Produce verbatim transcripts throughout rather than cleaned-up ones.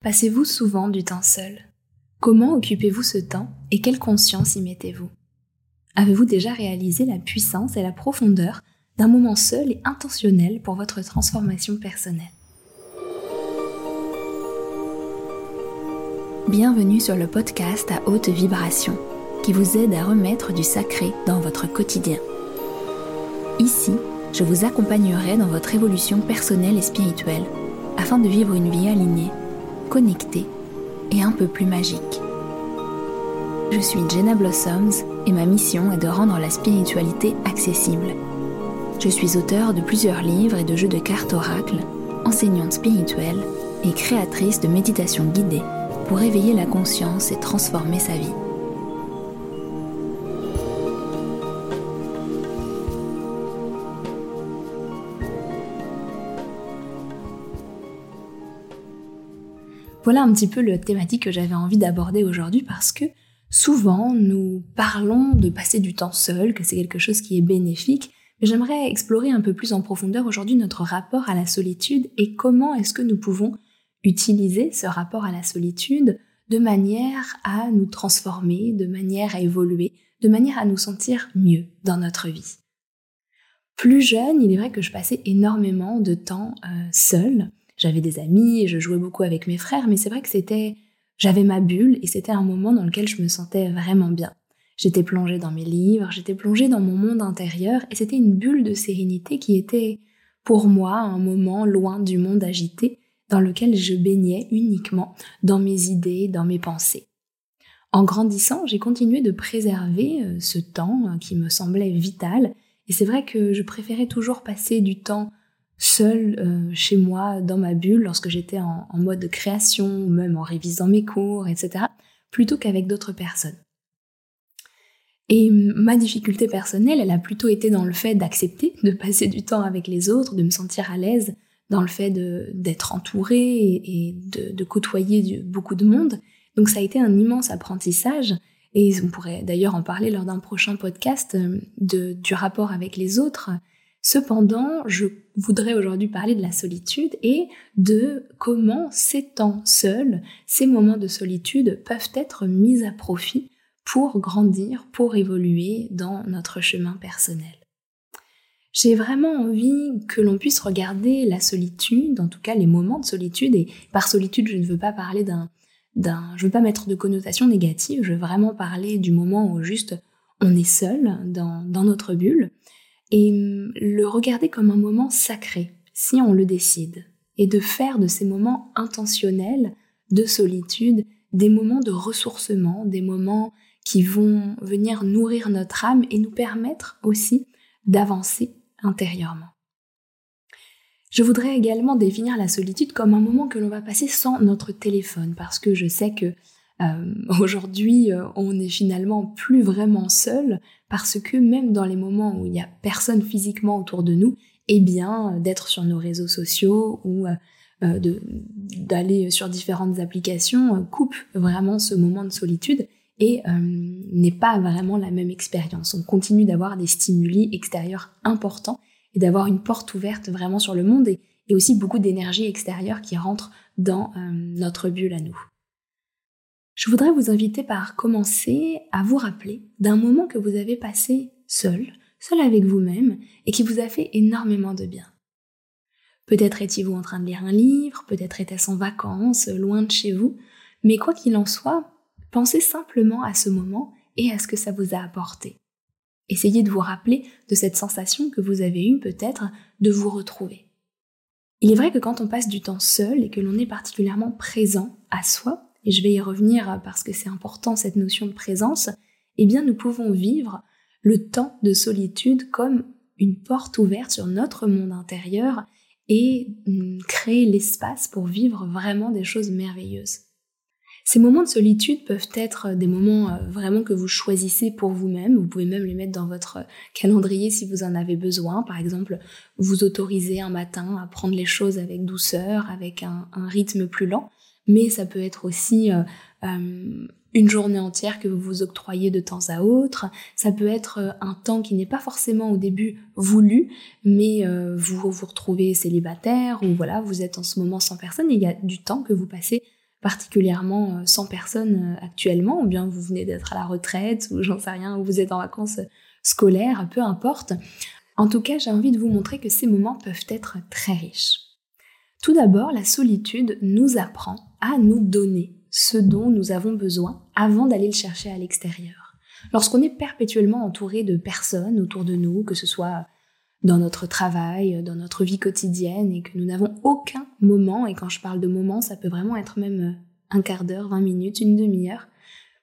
Passez-vous souvent du temps seul? Comment occupez-vous ce temps et quelle conscience y mettez-vous? Avez-vous déjà réalisé la puissance et la profondeur d'un moment seul et intentionnel pour votre transformation personnelle? Bienvenue sur le podcast à haute vibration, qui vous aide à remettre du sacré dans votre quotidien. Ici, je vous accompagnerai dans votre évolution personnelle et spirituelle, afin de vivre une vie alignée, connectée et un peu plus magique. Je suis Jenna Blossoms et ma mission est de rendre la spiritualité accessible. Je suis auteure de plusieurs livres et de jeux de cartes oracles, enseignante spirituelle et créatrice de méditations guidées pour éveiller la conscience et transformer sa vie. Voilà un petit peu la thématique que j'avais envie d'aborder aujourd'hui parce que souvent nous parlons de passer du temps seul, que c'est quelque chose qui est bénéfique, mais j'aimerais explorer un peu plus en profondeur aujourd'hui notre rapport à la solitude et comment est-ce que nous pouvons utiliser ce rapport à la solitude de manière à nous transformer, de manière à évoluer, de manière à nous sentir mieux dans notre vie. Plus jeune, il est vrai que je passais énormément de temps euh, seule. J'avais des amis, je jouais beaucoup avec mes frères, mais c'est vrai que c'était, j'avais ma bulle et c'était un moment dans lequel je me sentais vraiment bien. J'étais plongée dans mes livres, j'étais plongée dans mon monde intérieur et c'était une bulle de sérénité qui était pour moi un moment loin du monde agité dans lequel je baignais uniquement dans mes idées, dans mes pensées. En grandissant, j'ai continué de préserver ce temps qui me semblait vital, et c'est vrai que je préférais toujours passer du temps seule euh, chez moi, dans ma bulle, lorsque j'étais en, en mode création, ou même en révisant mes cours, et cetera, plutôt qu'avec d'autres personnes. Et ma difficulté personnelle, elle a plutôt été dans le fait d'accepter de passer du temps avec les autres, de me sentir à l'aise, dans le fait de, d'être entourée et, et de, de côtoyer du, beaucoup de monde. Donc ça a été un immense apprentissage, et on pourrait d'ailleurs en parler lors d'un prochain podcast de, du rapport avec les autres. Cependant, je voudrais aujourd'hui parler de la solitude et de comment ces temps seuls, ces moments de solitude peuvent être mis à profit pour grandir, pour évoluer dans notre chemin personnel. J'ai vraiment envie que l'on puisse regarder la solitude, en tout cas les moments de solitude, et par solitude je ne veux pas parler d'un, d'un, je veux pas mettre de connotation négative, je veux vraiment parler du moment où juste on est seul dans, dans notre bulle, et le regarder comme un moment sacré, si on le décide, et de faire de ces moments intentionnels de solitude des moments de ressourcement, des moments qui vont venir nourrir notre âme et nous permettre aussi d'avancer intérieurement. Je voudrais également définir la solitude comme un moment que l'on va passer sans notre téléphone, parce que je sais que Euh, aujourd'hui, euh, on n'est finalement plus vraiment seul parce que même dans les moments où il n'y a personne physiquement autour de nous, eh bien, euh, d'être sur nos réseaux sociaux ou euh, de, d'aller sur différentes applications euh, coupe vraiment ce moment de solitude et euh, n'est pas vraiment la même expérience. On continue d'avoir des stimuli extérieurs importants et d'avoir une porte ouverte vraiment sur le monde et, et aussi beaucoup d'énergie extérieure qui rentre dans euh, notre bulle à nous. Je voudrais vous inviter par commencer à vous rappeler d'un moment que vous avez passé seul, seul avec vous-même, et qui vous a fait énormément de bien. Peut-être étiez-vous en train de lire un livre, peut-être était-ce en vacances, loin de chez vous, mais quoi qu'il en soit, pensez simplement à ce moment et à ce que ça vous a apporté. Essayez de vous rappeler de cette sensation que vous avez eue peut-être de vous retrouver. Il est vrai que quand on passe du temps seul et que l'on est particulièrement présent à soi, et je vais y revenir parce que c'est important cette notion de présence, eh bien nous pouvons vivre le temps de solitude comme une porte ouverte sur notre monde intérieur et créer l'espace pour vivre vraiment des choses merveilleuses. Ces moments de solitude peuvent être des moments vraiment que vous choisissez pour vous-même, vous pouvez même les mettre dans votre calendrier si vous en avez besoin, par exemple vous autoriser un matin à prendre les choses avec douceur, avec un, un rythme plus lent, mais ça peut être aussi euh, euh, une journée entière que vous vous octroyez de temps à autre, ça peut être un temps qui n'est pas forcément au début voulu, mais euh, vous vous retrouvez célibataire, ou voilà, vous êtes en ce moment sans personne, et il y a du temps que vous passez particulièrement cent personnes actuellement, ou bien vous venez d'être à la retraite, ou j'en sais rien, ou vous êtes en vacances scolaires, peu importe. En tout cas, j'ai envie de vous montrer que ces moments peuvent être très riches. Tout d'abord, la solitude nous apprend à nous donner ce dont nous avons besoin avant d'aller le chercher à l'extérieur. Lorsqu'on est perpétuellement entouré de personnes autour de nous, que ce soit dans notre travail, dans notre vie quotidienne, et que nous n'avons aucun moment, et quand je parle de moment, ça peut vraiment être même un quart d'heure, vingt minutes, une demi-heure,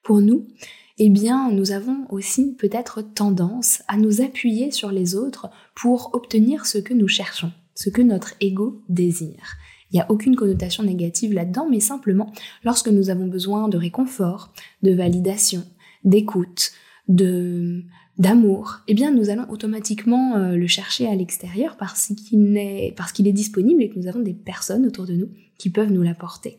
pour nous, eh bien, nous avons aussi peut-être tendance à nous appuyer sur les autres pour obtenir ce que nous cherchons, ce que notre ego désire. Il n'y a aucune connotation négative là-dedans, mais simplement, lorsque nous avons besoin de réconfort, de validation, d'écoute, de... d'amour, eh bien nous allons automatiquement euh, le chercher à l'extérieur parce qu'il est, parce qu'il est disponible et que nous avons des personnes autour de nous qui peuvent nous l'apporter.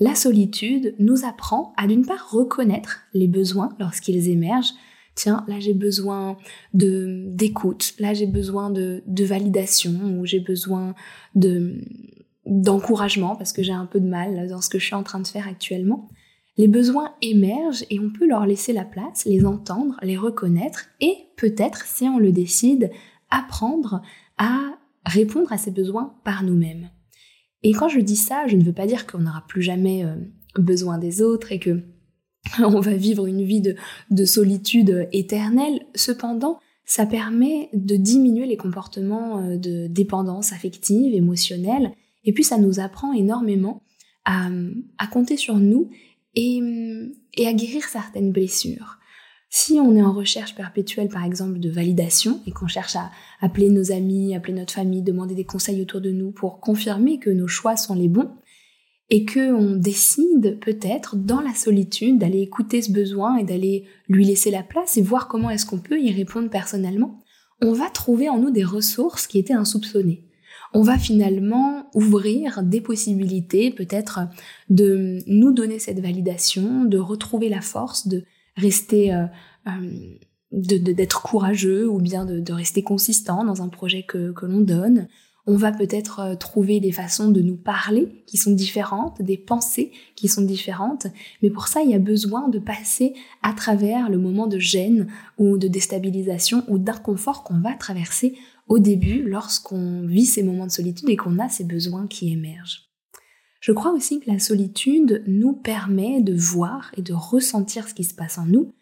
La solitude nous apprend à d'une part reconnaître les besoins lorsqu'ils émergent. Tiens, là j'ai besoin de, d'écoute, là j'ai besoin de, de validation, ou j'ai besoin de, d'encouragement parce que j'ai un peu de mal dans ce que je suis en train de faire actuellement. Les besoins émergent et on peut leur laisser la place, les entendre, les reconnaître et peut-être, si on le décide, apprendre à répondre à ces besoins par nous-mêmes. Et quand je dis ça, je ne veux pas dire qu'on n'aura plus jamais besoin des autres et que on va vivre une vie de, de solitude éternelle. Cependant, ça permet de diminuer les comportements de dépendance affective, émotionnelle, et puis ça nous apprend énormément à, à compter sur nous Et, et à guérir certaines blessures. Si on est en recherche perpétuelle, par exemple, de validation, et qu'on cherche à appeler nos amis, appeler notre famille, demander des conseils autour de nous pour confirmer que nos choix sont les bons, et qu'on décide peut-être, dans la solitude, d'aller écouter ce besoin et d'aller lui laisser la place et voir comment est-ce qu'on peut y répondre personnellement, on va trouver en nous des ressources qui étaient insoupçonnées. On va finalement ouvrir des possibilités, peut-être de nous donner cette validation, de retrouver la force, de rester, euh, euh, de, de, d'être courageux ou bien de, de rester consistant dans un projet que, que l'on donne. On va peut-être trouver des façons de nous parler qui sont différentes, des pensées qui sont différentes, mais pour ça, il y a besoin de passer à travers le moment de gêne ou de déstabilisation ou d'inconfort qu'on va traverser au début, lorsqu'on vit ces moments de solitude et qu'on a ces besoins qui émergent. Je crois aussi que la solitude nous permet de voir et de ressentir ce qui se passe en nous,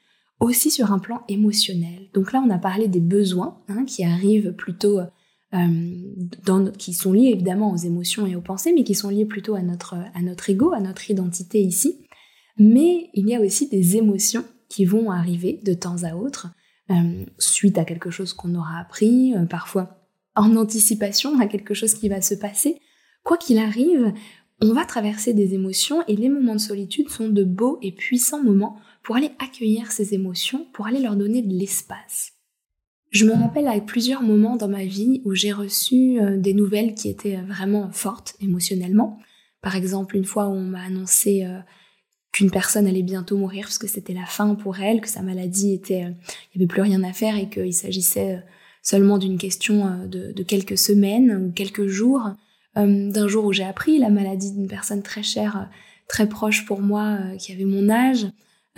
aussi sur un plan émotionnel. Donc là, on a parlé des besoins hein, qui arrivent plutôt, euh, dans, qui sont liés évidemment aux émotions et aux pensées, mais qui sont liés plutôt à notre, à notre ego, à notre identité ici. Mais il y a aussi des émotions qui vont arriver de temps à autre, Euh, suite à quelque chose qu'on aura appris, euh, parfois en anticipation à quelque chose qui va se passer. Quoi qu'il arrive, on va traverser des émotions et les moments de solitude sont de beaux et puissants moments pour aller accueillir ces émotions, pour aller leur donner de l'espace. Je me rappelle à plusieurs moments dans ma vie où j'ai reçu euh, des nouvelles qui étaient vraiment fortes émotionnellement. Par exemple, une fois où on m'a annoncé... Euh, qu'une personne allait bientôt mourir parce que c'était la fin pour elle, que sa maladie était... Il euh, n'y avait plus rien à faire et qu'il s'agissait seulement d'une question euh, de, de quelques semaines ou quelques jours. Euh, d'un jour où j'ai appris la maladie d'une personne très chère, très proche pour moi, euh, qui avait mon âge,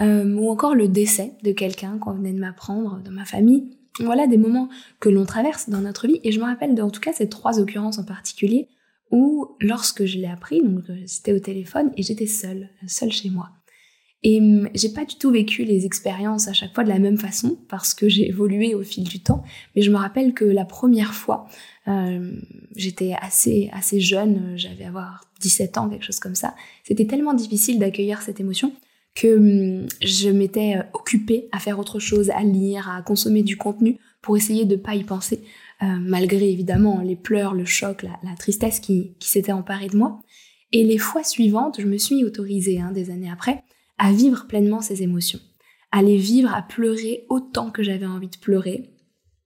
euh, ou encore le décès de quelqu'un qu'on venait de m'apprendre dans ma famille. Voilà des moments que l'on traverse dans notre vie. Et je me rappelle de, en tout cas ces trois occurrences en particulier, où lorsque je l'ai appris, donc c'était au téléphone et j'étais seule, seule chez moi. Et hum, j'ai pas du tout vécu les expériences à chaque fois de la même façon parce que j'ai évolué au fil du temps. Mais je me rappelle que la première fois, euh, j'étais assez assez jeune, j'avais avoir dix-sept ans, quelque chose comme ça. C'était tellement difficile d'accueillir cette émotion que hum, je m'étais occupée à faire autre chose, à lire, à consommer du contenu pour essayer de pas y penser. Euh, malgré évidemment les pleurs, le choc, la, la tristesse qui, qui s'était emparée de moi. Et les fois suivantes, je me suis autorisée, hein, des années après, à vivre pleinement ces émotions, à les vivre, à pleurer autant que j'avais envie de pleurer,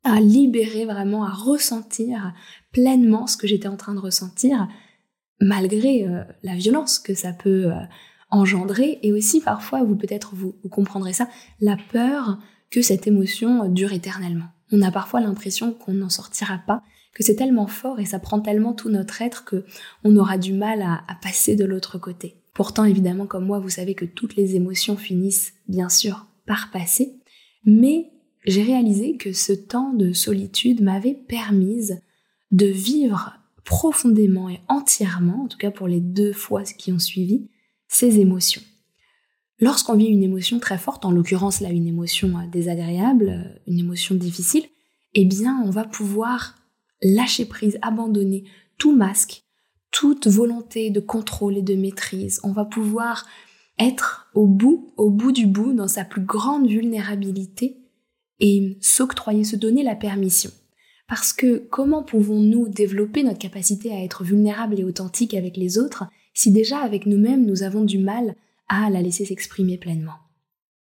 à libérer vraiment, à ressentir pleinement ce que j'étais en train de ressentir, malgré euh, la violence que ça peut euh, engendrer, et aussi parfois, vous peut-être vous, vous comprendrez ça, la peur que cette émotion dure éternellement. On a parfois l'impression qu'on n'en sortira pas, que c'est tellement fort et ça prend tellement tout notre être qu'on aura du mal à, à passer de l'autre côté. Pourtant, évidemment, comme moi, vous savez que toutes les émotions finissent, bien sûr, par passer. Mais j'ai réalisé que ce temps de solitude m'avait permise de vivre profondément et entièrement, en tout cas pour les deux fois qui ont suivi, ces émotions. Lorsqu'on vit une émotion très forte, en l'occurrence là une émotion désagréable, une émotion difficile, eh bien on va pouvoir lâcher prise, abandonner tout masque, toute volonté de contrôle et de maîtrise. On va pouvoir être au bout, au bout du bout, dans sa plus grande vulnérabilité et s'octroyer, se donner la permission. Parce que comment pouvons-nous développer notre capacité à être vulnérable et authentique avec les autres si déjà avec nous-mêmes nous avons du mal à la laisser s'exprimer pleinement?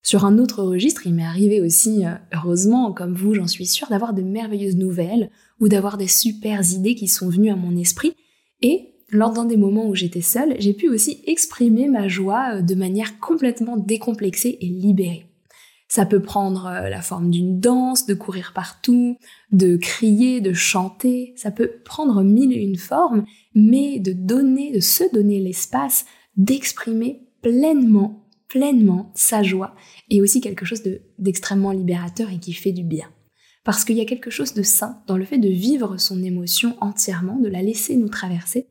Sur un autre registre, il m'est arrivé aussi, heureusement, comme vous, j'en suis sûre, d'avoir de merveilleuses nouvelles ou d'avoir des super idées qui sont venues à mon esprit. Et lors d'un des moments où j'étais seule, j'ai pu aussi exprimer ma joie de manière complètement décomplexée et libérée. Ça peut prendre la forme d'une danse, de courir partout, de crier, de chanter. Ça peut prendre mille et une formes, mais de donner, de se donner l'espace d'exprimer pleinement, pleinement sa joie et aussi quelque chose de, d'extrêmement libérateur et qui fait du bien. Parce qu'il y a quelque chose de sain dans le fait de vivre son émotion entièrement, de la laisser nous traverser.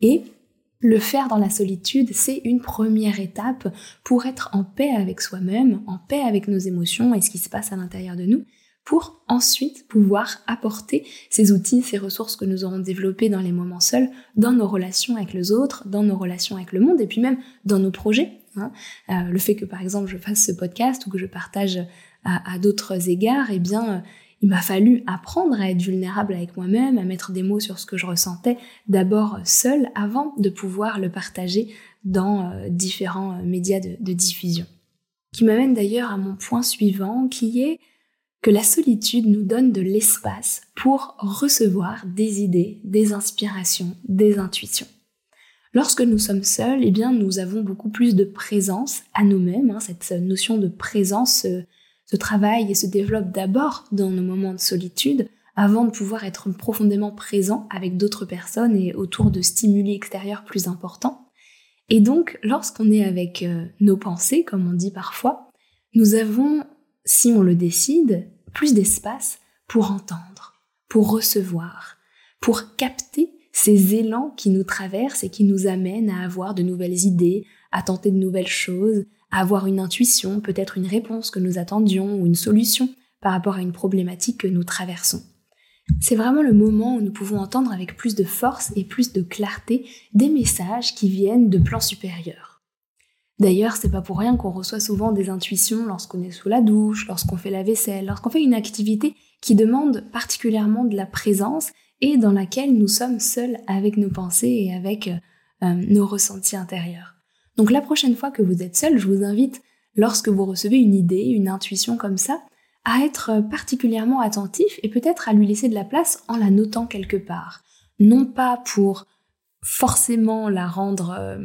Et le faire dans la solitude, c'est une première étape pour être en paix avec soi-même, en paix avec nos émotions et ce qui se passe à l'intérieur de nous, pour ensuite pouvoir apporter ces outils, ces ressources que nous aurons développées dans les moments seuls, dans nos relations avec les autres, dans nos relations avec le monde et puis même dans nos projets. Hein. Euh, le fait que par exemple je fasse ce podcast ou que je partage à, à d'autres égards, eh bien... il m'a fallu apprendre à être vulnérable avec moi-même, à mettre des mots sur ce que je ressentais d'abord seule avant de pouvoir le partager dans différents médias de, de diffusion. Qui m'amène d'ailleurs à mon point suivant, qui est que la solitude nous donne de l'espace pour recevoir des idées, des inspirations, des intuitions. Lorsque nous sommes seuls, eh bien, nous avons beaucoup plus de présence à nous-mêmes, hein, cette notion de présence euh, se travaille et se développe d'abord dans nos moments de solitude avant de pouvoir être profondément présent avec d'autres personnes et autour de stimuli extérieurs plus importants. Et donc, lorsqu'on est avec nos pensées, comme on dit parfois, nous avons, si on le décide, plus d'espace pour entendre, pour recevoir, pour capter ces élans qui nous traversent et qui nous amènent à avoir de nouvelles idées, à tenter de nouvelles choses, à avoir une intuition, peut-être une réponse que nous attendions ou une solution par rapport à une problématique que nous traversons. C'est vraiment le moment où nous pouvons entendre avec plus de force et plus de clarté des messages qui viennent de plans supérieurs. D'ailleurs, c'est pas pour rien qu'on reçoit souvent des intuitions lorsqu'on est sous la douche, lorsqu'on fait la vaisselle, lorsqu'on fait une activité qui demande particulièrement de la présence et dans laquelle nous sommes seuls avec nos pensées et avec euh, nos ressentis intérieurs. Donc la prochaine fois que vous êtes seul, je vous invite, lorsque vous recevez une idée, une intuition comme ça, à être particulièrement attentif et peut-être à lui laisser de la place en la notant quelque part. Non pas pour forcément la rendre, euh,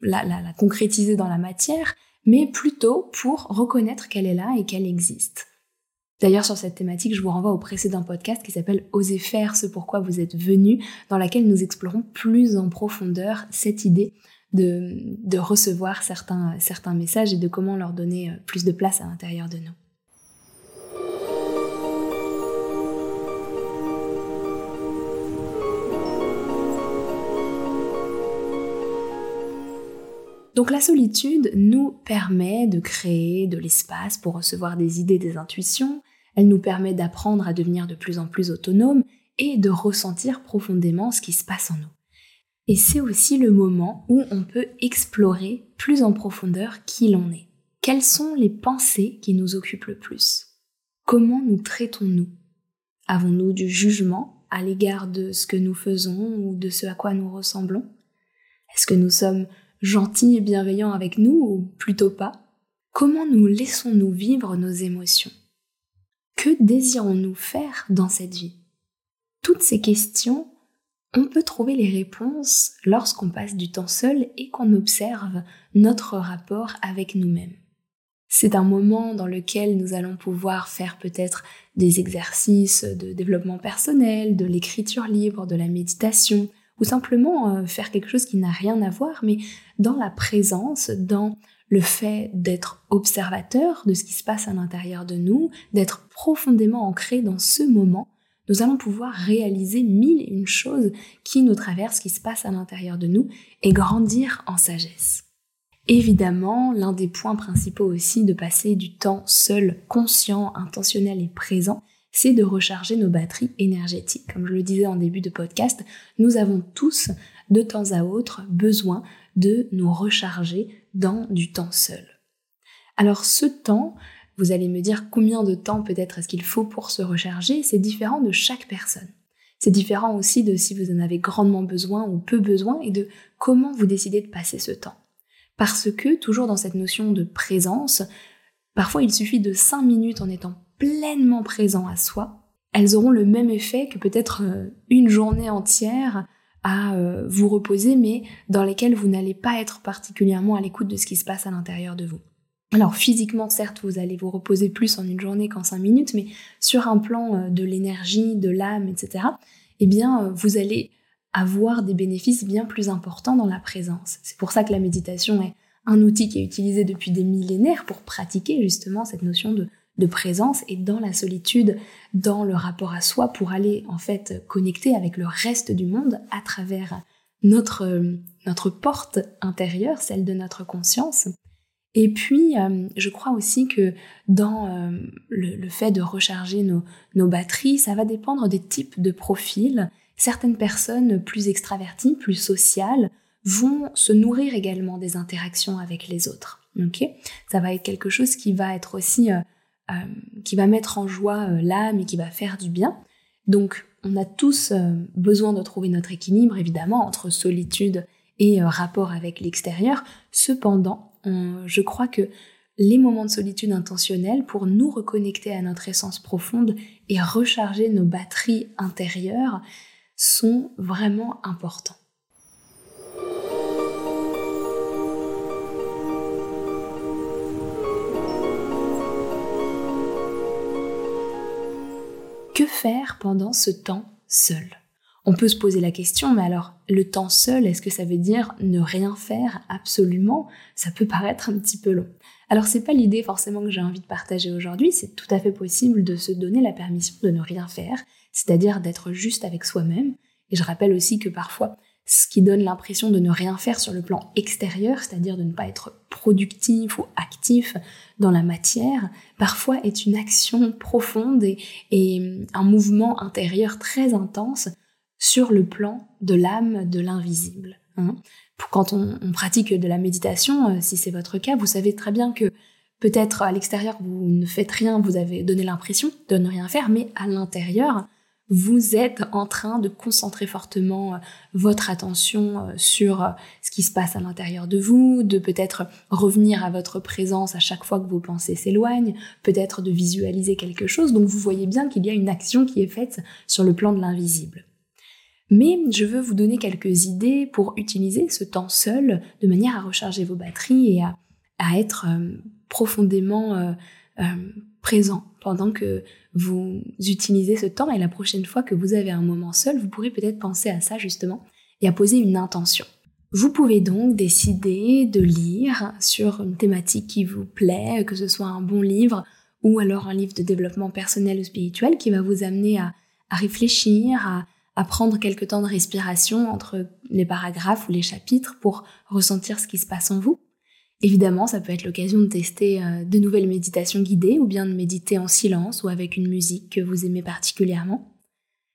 la, la, la concrétiser dans la matière, mais plutôt pour reconnaître qu'elle est là et qu'elle existe. D'ailleurs, sur cette thématique, je vous renvoie au précédent podcast qui s'appelle « Osez faire ce pourquoi vous êtes venu », dans laquelle nous explorons plus en profondeur cette idée De, de recevoir certains, certains messages et de comment leur donner plus de place à l'intérieur de nous. Donc la solitude nous permet de créer de l'espace pour recevoir des idées, des intuitions. Elle nous permet d'apprendre à devenir de plus en plus autonome et de ressentir profondément ce qui se passe en nous. Et c'est aussi le moment où on peut explorer plus en profondeur qui l'on est. Quelles sont les pensées qui nous occupent le plus? Comment nous traitons-nous? Avons-nous du jugement à l'égard de ce que nous faisons ou de ce à quoi nous ressemblons? Est-ce que nous sommes gentils et bienveillants avec nous ou plutôt pas? Comment nous laissons-nous vivre nos émotions? Que désirons-nous faire dans cette vie? Toutes ces questions, on peut trouver les réponses lorsqu'on passe du temps seul et qu'on observe notre rapport avec nous-mêmes. C'est un moment dans lequel nous allons pouvoir faire peut-être des exercices de développement personnel, de l'écriture libre, de la méditation ou simplement euh, faire quelque chose qui n'a rien à voir, mais dans la présence, dans le fait d'être observateur de ce qui se passe à l'intérieur de nous, d'être profondément ancré dans ce moment, nous allons pouvoir réaliser mille et une choses qui nous traversent, qui se passent à l'intérieur de nous, et grandir en sagesse. Évidemment, l'un des points principaux aussi de passer du temps seul, conscient, intentionnel et présent, c'est de recharger nos batteries énergétiques. Comme je le disais en début de podcast, nous avons tous, de temps à autre, besoin de nous recharger dans du temps seul. Alors ce temps, vous allez me dire combien de temps peut-être est-ce qu'il faut pour se recharger, c'est différent de chaque personne. C'est différent aussi de si vous en avez grandement besoin ou peu besoin et de comment vous décidez de passer ce temps. Parce que, toujours dans cette notion de présence, parfois il suffit de cinq minutes en étant pleinement présent à soi, elles auront le même effet que peut-être une journée entière à vous reposer, mais dans lesquelles vous n'allez pas être particulièrement à l'écoute de ce qui se passe à l'intérieur de vous. Alors physiquement, certes, vous allez vous reposer plus en une journée qu'en cinq minutes, mais sur un plan de l'énergie, de l'âme, et cetera, eh bien, vous allez avoir des bénéfices bien plus importants dans la présence. C'est pour ça que la méditation est un outil qui est utilisé depuis des millénaires pour pratiquer justement cette notion de, de présence et dans la solitude, dans le rapport à soi, pour aller en fait connecter avec le reste du monde à travers notre, notre porte intérieure, celle de notre conscience. Et puis, euh, je crois aussi que dans euh, le, le fait de recharger nos, nos batteries, ça va dépendre des types de profils. Certaines personnes plus extraverties, plus sociales, vont se nourrir également des interactions avec les autres. Okay ? Ça va être quelque chose qui va être aussi, euh, euh, qui va mettre en joie euh, l'âme et qui va faire du bien. Donc, on a tous euh, besoin de trouver notre équilibre, évidemment, entre solitude et euh, rapport avec l'extérieur. Cependant, je crois que les moments de solitude intentionnelle pour nous reconnecter à notre essence profonde et recharger nos batteries intérieures sont vraiment importants. Que faire pendant ce temps seul ? On peut se poser la question, mais alors, le temps seul, est-ce que ça veut dire ne rien faire absolument ? Ça peut paraître un petit peu long. Alors, c'est pas l'idée forcément que j'ai envie de partager aujourd'hui, c'est tout à fait possible de se donner la permission de ne rien faire, c'est-à-dire d'être juste avec soi-même. Et je rappelle aussi que parfois, ce qui donne l'impression de ne rien faire sur le plan extérieur, c'est-à-dire de ne pas être productif ou actif dans la matière, parfois est une action profonde et, et un mouvement intérieur très intense, sur le plan de l'âme, de l'invisible. Hein. Quand on, on pratique de la méditation, euh, si c'est votre cas, vous savez très bien que peut-être à l'extérieur, vous ne faites rien, vous avez donné l'impression de ne rien faire, mais à l'intérieur, vous êtes en train de concentrer fortement euh, votre attention euh, sur euh, ce qui se passe à l'intérieur de vous, de peut-être revenir à votre présence à chaque fois que vos pensées s'éloignent, peut-être de visualiser quelque chose. Donc vous voyez bien qu'il y a une action qui est faite sur le plan de l'invisible. Mais je veux vous donner quelques idées pour utiliser ce temps seul de manière à recharger vos batteries et à, à être euh, profondément euh, euh, présent pendant que vous utilisez ce temps. Et la prochaine fois que vous avez un moment seul, vous pourrez peut-être penser à ça justement et à poser une intention. Vous pouvez donc décider de lire sur une thématique qui vous plaît, que ce soit un bon livre ou alors un livre de développement personnel ou spirituel qui va vous amener à, à réfléchir, à à prendre quelques temps de respiration entre les paragraphes ou les chapitres pour ressentir ce qui se passe en vous. Évidemment, ça peut être l'occasion de tester de nouvelles méditations guidées ou bien de méditer en silence ou avec une musique que vous aimez particulièrement.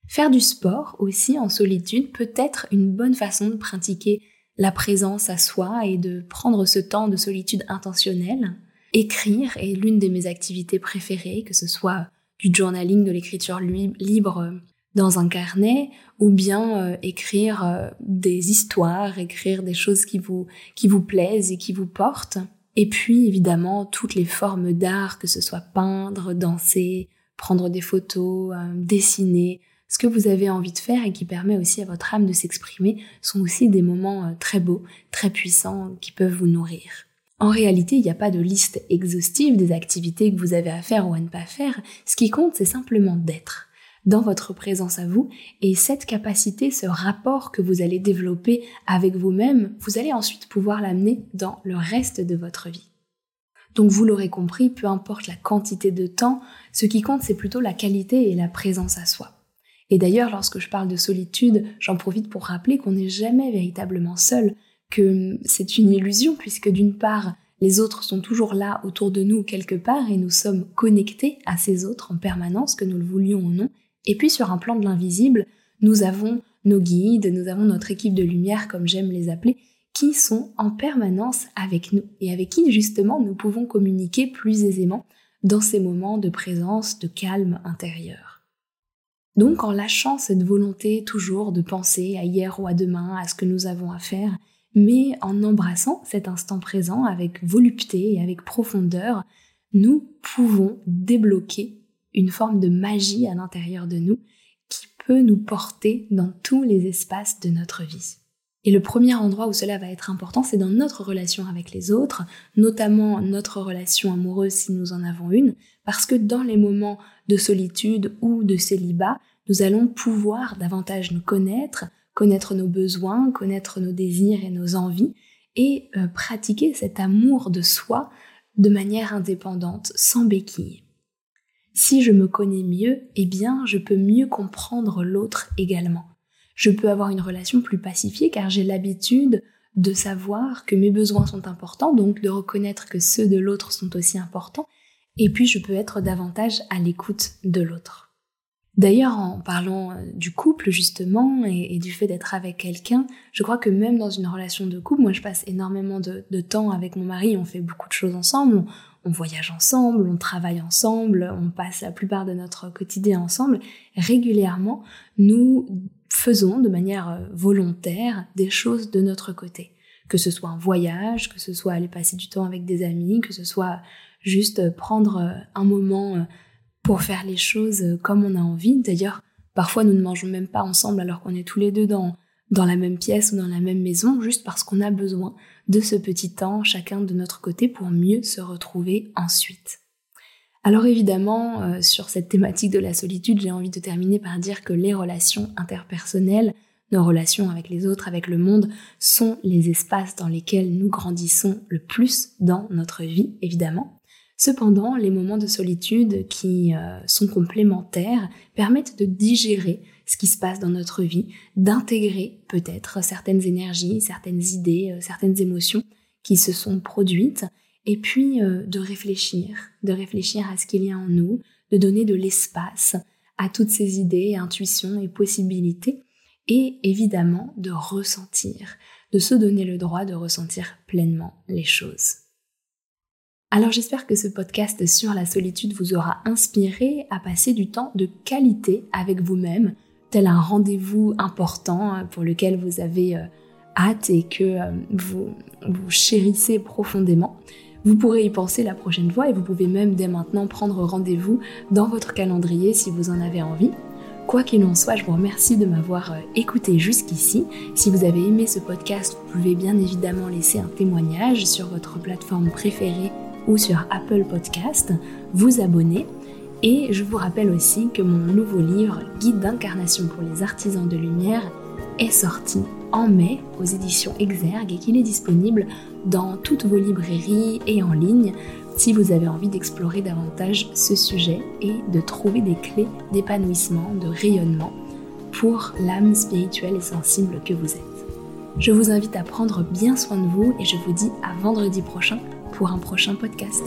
Faire du sport aussi en solitude peut être une bonne façon de pratiquer la présence à soi et de prendre ce temps de solitude intentionnelle. Écrire est l'une de mes activités préférées, que ce soit du journaling, de l'écriture libre, dans un carnet, ou bien euh, écrire euh, des histoires, écrire des choses qui vous, qui vous plaisent et qui vous portent. Et puis évidemment, toutes les formes d'art, que ce soit peindre, danser, prendre des photos, euh, dessiner, ce que vous avez envie de faire et qui permet aussi à votre âme de s'exprimer, sont aussi des moments euh, très beaux, très puissants, qui peuvent vous nourrir. En réalité, il n'y a pas de liste exhaustive des activités que vous avez à faire ou à ne pas faire. Ce qui compte, c'est simplement d'être. dans votre présence à vous, et cette capacité, ce rapport que vous allez développer avec vous-même, vous allez ensuite pouvoir l'amener dans le reste de votre vie. Donc vous l'aurez compris, peu importe la quantité de temps, ce qui compte c'est plutôt la qualité et la présence à soi. Et d'ailleurs, lorsque je parle de solitude, j'en profite pour rappeler qu'on n'est jamais véritablement seul, que c'est une illusion puisque d'une part, les autres sont toujours là autour de nous quelque part et nous sommes connectés à ces autres en permanence, que nous le voulions ou non. Et puis sur un plan de l'invisible, nous avons nos guides, nous avons notre équipe de lumière, comme j'aime les appeler, qui sont en permanence avec nous et avec qui justement nous pouvons communiquer plus aisément dans ces moments de présence, de calme intérieur. Donc en lâchant cette volonté toujours de penser à hier ou à demain, à ce que nous avons à faire, mais en embrassant cet instant présent avec volupté et avec profondeur, nous pouvons débloquer une forme de magie à l'intérieur de nous qui peut nous porter dans tous les espaces de notre vie. Et le premier endroit où cela va être important, c'est dans notre relation avec les autres, notamment notre relation amoureuse si nous en avons une, parce que dans les moments de solitude ou de célibat, nous allons pouvoir davantage nous connaître, connaître nos besoins, connaître nos désirs et nos envies, et euh, pratiquer cet amour de soi de manière indépendante, sans béquille. Si je me connais mieux, eh bien je peux mieux comprendre l'autre également. Je peux avoir une relation plus pacifiée car j'ai l'habitude de savoir que mes besoins sont importants, donc de reconnaître que ceux de l'autre sont aussi importants, et puis je peux être davantage à l'écoute de l'autre. D'ailleurs, en parlant du couple justement, et, et du fait d'être avec quelqu'un, je crois que même dans une relation de couple, moi je passe énormément de, de temps avec mon mari, on fait beaucoup de choses ensemble, on, on voyage ensemble, on travaille ensemble, on passe la plupart de notre quotidien ensemble. Régulièrement, nous faisons de manière volontaire des choses de notre côté. Que ce soit un voyage, que ce soit aller passer du temps avec des amis, que ce soit juste prendre un moment pour faire les choses comme on a envie. D'ailleurs, parfois nous ne mangeons même pas ensemble alors qu'on est tous les deux dans, dans la même pièce ou dans la même maison, juste parce qu'on a besoin de ce petit temps, chacun de notre côté, pour mieux se retrouver ensuite. Alors évidemment, euh, sur cette thématique de la solitude, j'ai envie de terminer par dire que les relations interpersonnelles, nos relations avec les autres, avec le monde, sont les espaces dans lesquels nous grandissons le plus dans notre vie, évidemment. Cependant, les moments de solitude qui euh, sont complémentaires permettent de digérer ce qui se passe dans notre vie, d'intégrer peut-être certaines énergies, certaines idées, euh, certaines émotions qui se sont produites, et puis euh, de réfléchir, de réfléchir à ce qu'il y a en nous, de donner de l'espace à toutes ces idées, intuitions et possibilités, et évidemment de ressentir, de se donner le droit de ressentir pleinement les choses. Alors j'espère que ce podcast sur la solitude vous aura inspiré à passer du temps de qualité avec vous-même, tel un rendez-vous important pour lequel vous avez euh, hâte et que euh, vous, vous chérissez profondément. Vous pourrez y penser la prochaine fois et vous pouvez même dès maintenant prendre rendez-vous dans votre calendrier si vous en avez envie. Quoi qu'il en soit, je vous remercie de m'avoir écouté jusqu'ici. Si vous avez aimé ce podcast, vous pouvez bien évidemment laisser un témoignage sur votre plateforme préférée ou sur Apple Podcast, vous abonner. Et je vous rappelle aussi que mon nouveau livre « Guide d'incarnation pour les artisans de lumière » est sorti en mai aux éditions Exergue et qu'il est disponible dans toutes vos librairies et en ligne si vous avez envie d'explorer davantage ce sujet et de trouver des clés d'épanouissement, de rayonnement pour l'âme spirituelle et sensible que vous êtes. Je vous invite à prendre bien soin de vous et je vous dis à vendredi prochain pour un prochain podcast.